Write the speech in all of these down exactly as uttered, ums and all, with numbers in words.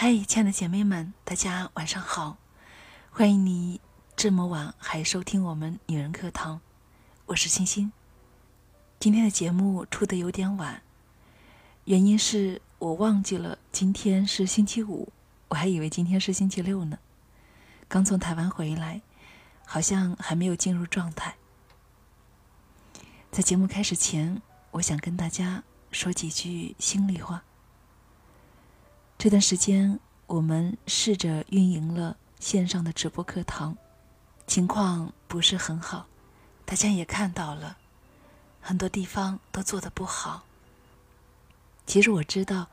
嗨，亲爱的姐妹们，大家晚上好！欢迎你这么晚还收听我们女人课堂，我是欣欣。今天的节目出得有点晚，原因是我忘记了今天是星期五，我还以为今天是星期六呢。刚从台湾回来，好像还没有进入状态。在节目开始前，我想跟大家说几句心里话。这段时间，我们试着运营了线上的直播课堂，情况不是很好，大家也看到了，很多地方都做得不好。其实我知道，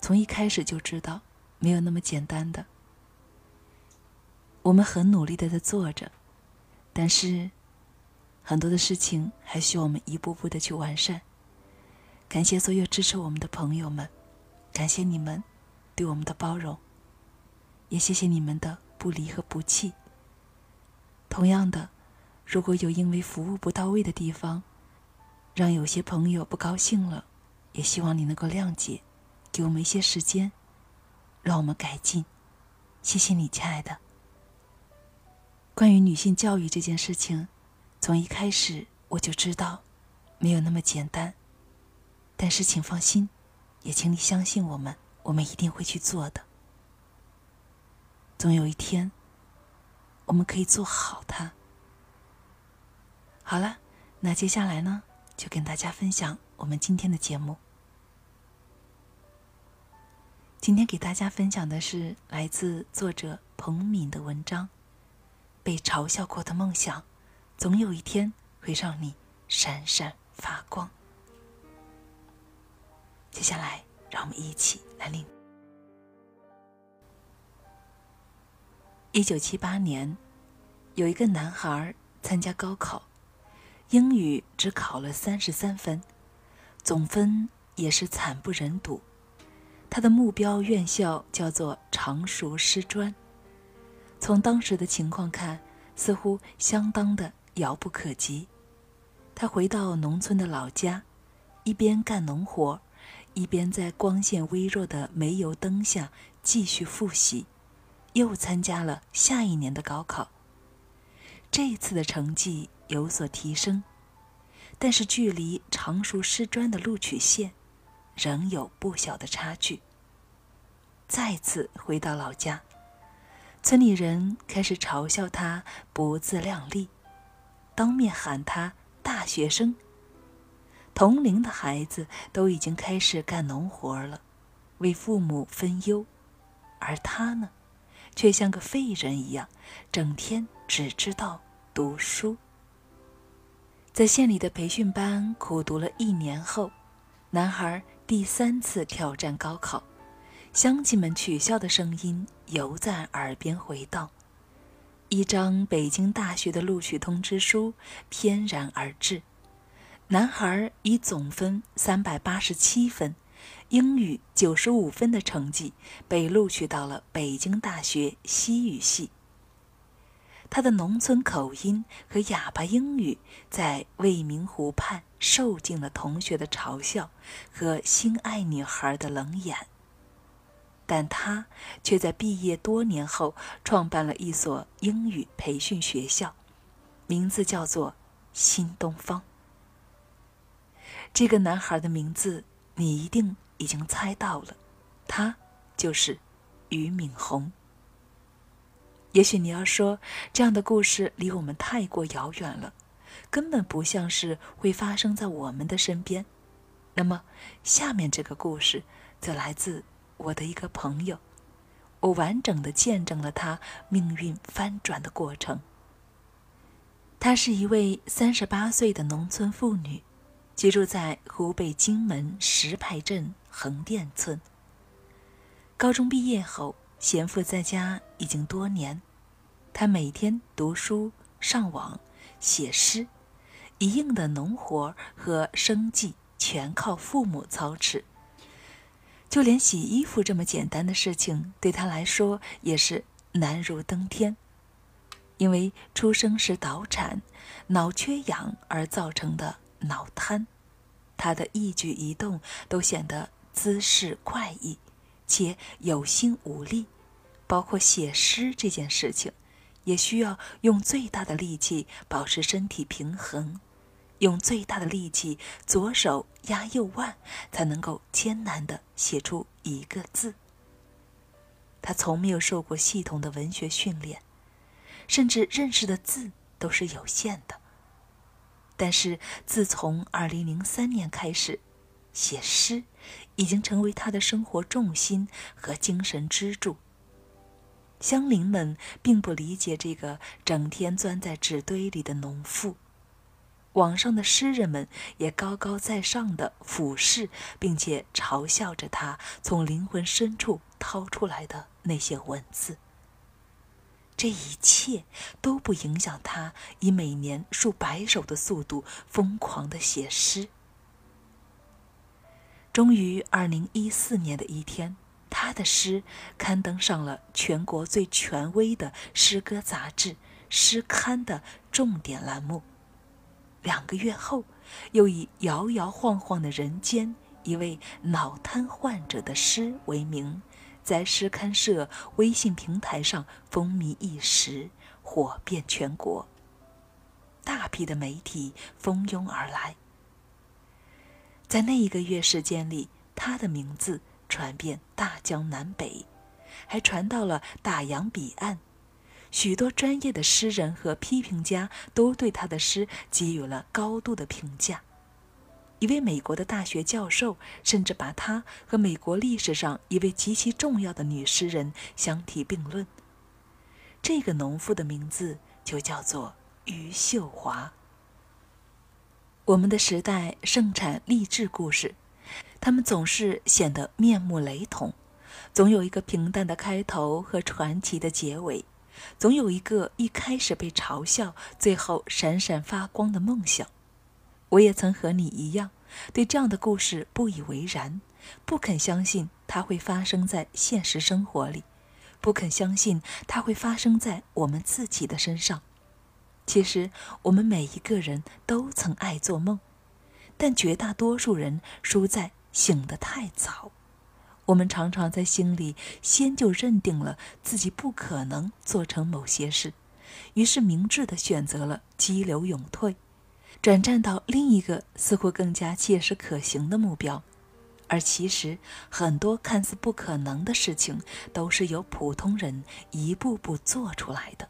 从一开始就知道，没有那么简单的。我们很努力地在做着，但是很多的事情还需要我们一步步地去完善。感谢所有支持我们的朋友们，感谢你们对我们的包容，也谢谢你们的不离和不弃。同样的，如果有因为服务不到位的地方，让有些朋友不高兴了，也希望你能够谅解，给我们一些时间，让我们改进。谢谢你，亲爱的。关于女性教育这件事情，从一开始我就知道，没有那么简单。但是请放心，也请你相信我们，我们一定会去做的。总有一天，我们可以做好它。好了，那接下来呢，就跟大家分享我们今天的节目。今天给大家分享的是来自作者彭敏的文章《被嘲笑过的梦想，总有一天会让你闪闪发光》。接下来，让我们一起来领。一九七八年，有一个男孩参加高考，英语只考了三十三分，总分也是惨不忍睹。他的目标院校叫做常熟师专，从当时的情况看，似乎相当的遥不可及。他回到农村的老家，一边干农活，一边在光线微弱的煤油灯下继续复习，又参加了下一年的高考。这次的成绩有所提升，但是距离常熟师专的录取线仍有不小的差距。再次回到老家，村里人开始嘲笑他不自量力，当面喊他大学生。同龄的孩子都已经开始干农活了，为父母分忧，而他呢，却像个废人一样，整天只知道读书。在县里的培训班苦读了一年后，男孩第三次挑战高考，乡亲们取笑的声音犹在耳边回荡。一张北京大学的录取通知书翩然而至，男孩以总分三百八十七分，英语九十五分的成绩被录取到了北京大学西语系。他的农村口音和哑巴英语在未名湖畔受尽了同学的嘲笑和心爱女孩的冷眼，但他却在毕业多年后创办了一所英语培训学校，名字叫做新东方。这个男孩的名字你一定已经猜到了，他就是俞敏洪。也许你要说，这样的故事离我们太过遥远了，根本不像是会发生在我们的身边。那么下面这个故事则来自我的一个朋友，我完整的见证了他命运翻转的过程。她是一位三十八岁的农村妇女，居住在湖北荆门石牌镇横店村。高中毕业后，闲赋在家已经多年，他每天读书、上网、写诗，一应的农活和生计全靠父母操持。就连洗衣服这么简单的事情，对他来说也是难如登天。因为出生时早产、脑缺氧而造成的脑瘫，他的一举一动都显得姿势怪异，且有心无力，包括写诗这件事情，也需要用最大的力气保持身体平衡，用最大的力气左手压右腕，才能够艰难地写出一个字。他从没有受过系统的文学训练，甚至认识的字都是有限的。但是自从二零零三年开始，写诗已经成为他的生活重心和精神支柱。乡邻们并不理解这个整天钻在纸堆里的农妇，网上的诗人们也高高在上的俯视并且嘲笑着他从灵魂深处掏出来的那些文字。这一切都不影响他以每年数百首的速度疯狂地写诗。终于二零一四年的一天，他的诗刊登上了全国最权威的诗歌杂志《诗刊》的重点栏目。两个月后，又以摇摇晃晃的人间，一位脑瘫患者的诗为名，在诗刊社微信平台上风靡一时，火遍全国。大批的媒体蜂拥而来。在那一个月时间里，他的名字传遍大江南北，还传到了大洋彼岸。许多专业的诗人和批评家都对他的诗给予了高度的评价。一位美国的大学教授甚至把他和美国历史上一位极其重要的女诗人相提并论。这个农妇的名字就叫做余秀华。我们的时代盛产励志故事，他们总是显得面目雷同，总有一个平淡的开头和传奇的结尾，总有一个一开始被嘲笑，最后闪闪发光的梦想。我也曾和你一样，对这样的故事不以为然，不肯相信它会发生在现实生活里，不肯相信它会发生在我们自己的身上。其实，我们每一个人都曾爱做梦，但绝大多数人输在醒得太早。我们常常在心里先就认定了自己不可能做成某些事，于是明智地选择了激流勇退，转战到另一个似乎更加切实可行的目标。而其实很多看似不可能的事情都是由普通人一步步做出来的。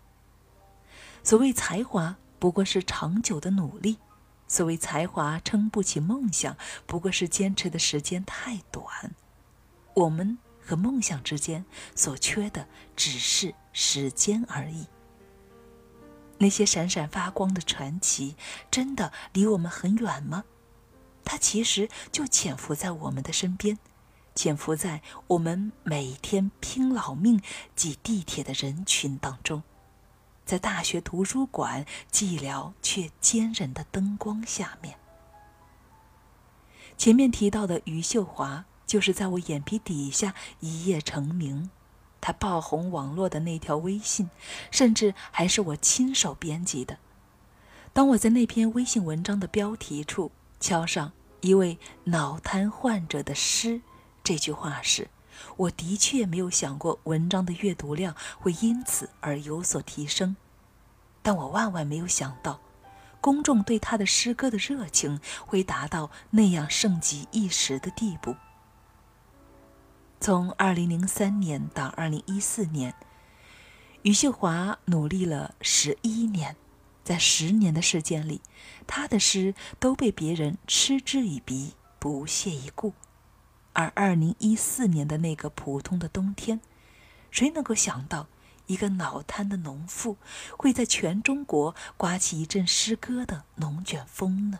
所谓才华不过是长久的努力，所谓才华撑不起梦想不过是坚持的时间太短。我们和梦想之间所缺的只是时间而已。那些闪闪发光的传奇真的离我们很远吗？它其实就潜伏在我们的身边，潜伏在我们每天拼老命挤地铁的人群当中，在大学图书馆寂寥却坚韧的灯光下面。前面提到的余秀华就是在我眼皮底下一夜成名，他爆红网络的那条微信，甚至还是我亲手编辑的。当我在那篇微信文章的标题处敲上一位脑瘫患者的诗这句话时，我的确没有想过文章的阅读量会因此而有所提升，但我万万没有想到，公众对他的诗歌的热情会达到那样盛极一时的地步。从二零零三年到二零一四年，余秀华努力了十一年，在十年的时间里，她的诗都被别人嗤之以鼻，不屑一顾。而二零一四年的那个普通的冬天，谁能够想到一个脑瘫的农妇会在全中国刮起一阵诗歌的龙卷风呢？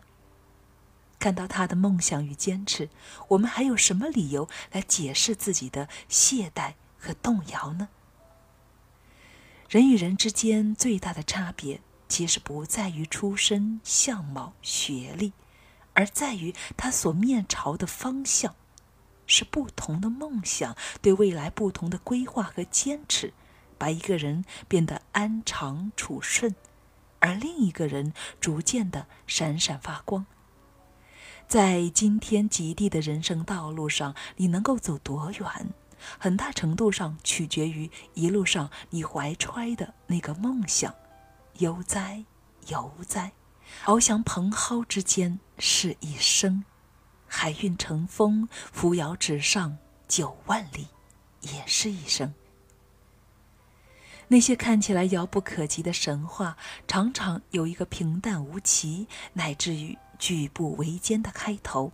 看到他的梦想与坚持，我们还有什么理由来解释自己的懈怠和动摇呢？人与人之间最大的差别，其实不在于出身、相貌、学历，而在于他所面朝的方向，是不同的梦想，对未来不同的规划和坚持，把一个人变得安常处顺，而另一个人逐渐的闪闪发光。在今天极地的人生道路上，你能够走多远，很大程度上取决于一路上你怀揣的那个梦想。悠哉悠哉，翱翔蓬蒿之间是一生，海运乘风扶摇直上九万里也是一生。那些看起来遥不可及的神话，常常有一个平淡无奇乃至于举步维艰的开头。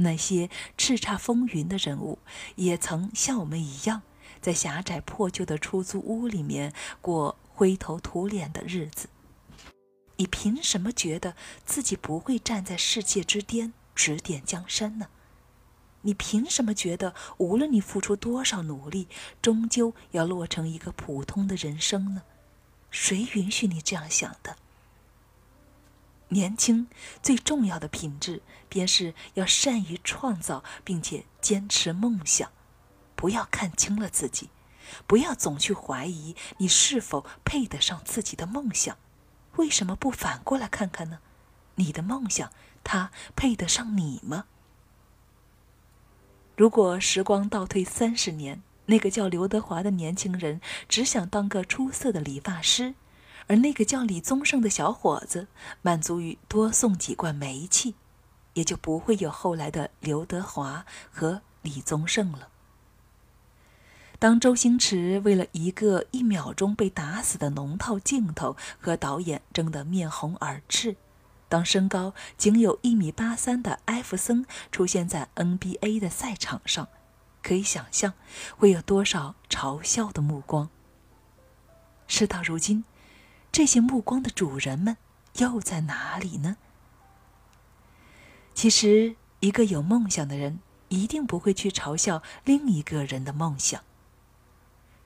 那些叱咤风云的人物，也曾像我们一样，在狭窄破旧的出租屋里面过灰头土脸的日子。你凭什么觉得自己不会站在世界之巅指点江山呢？你凭什么觉得无论你付出多少努力，终究要落成一个普通的人生呢？谁允许你这样想的？年轻最重要的品质便是要善于创造，并且坚持梦想。不要看清了自己，不要总去怀疑你是否配得上自己的梦想。为什么不反过来看看呢？你的梦想，它配得上你吗？如果时光倒退三十年，那个叫刘德华的年轻人只想当个出色的理发师，而那个叫李宗盛的小伙子满足于多送几罐煤气，也就不会有后来的刘德华和李宗盛了。当周星驰为了一个一秒钟被打死的龙套镜头和导演争得面红耳赤，当身高仅有一米八三的艾弗森出现在 N B A 的赛场上，可以想象会有多少嘲笑的目光。事到如今，这些目光的主人们又在哪里呢？其实，一个有梦想的人一定不会去嘲笑另一个人的梦想。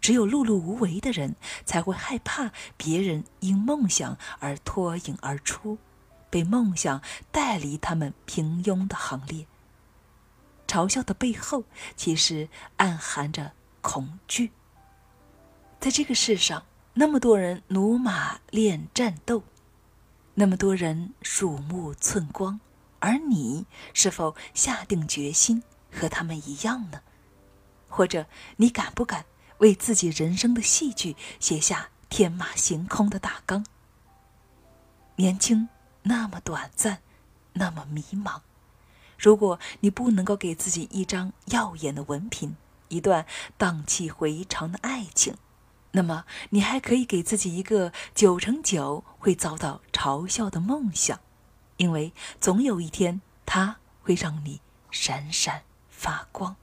只有碌碌无为的人才会害怕别人因梦想而脱颖而出，被梦想带离他们平庸的行列。嘲笑的背后，其实暗含着恐惧。在这个世上，那么多人驽马练战斗，那么多人鼠目寸光，而你是否下定决心和他们一样呢？或者，你敢不敢为自己人生的戏剧写下天马行空的大纲？年轻那么短暂，那么迷茫。如果你不能够给自己一张耀眼的文凭，一段荡气回肠的爱情，那么你还可以给自己一个九成九会遭到嘲笑的梦想，因为总有一天它会让你闪闪发光。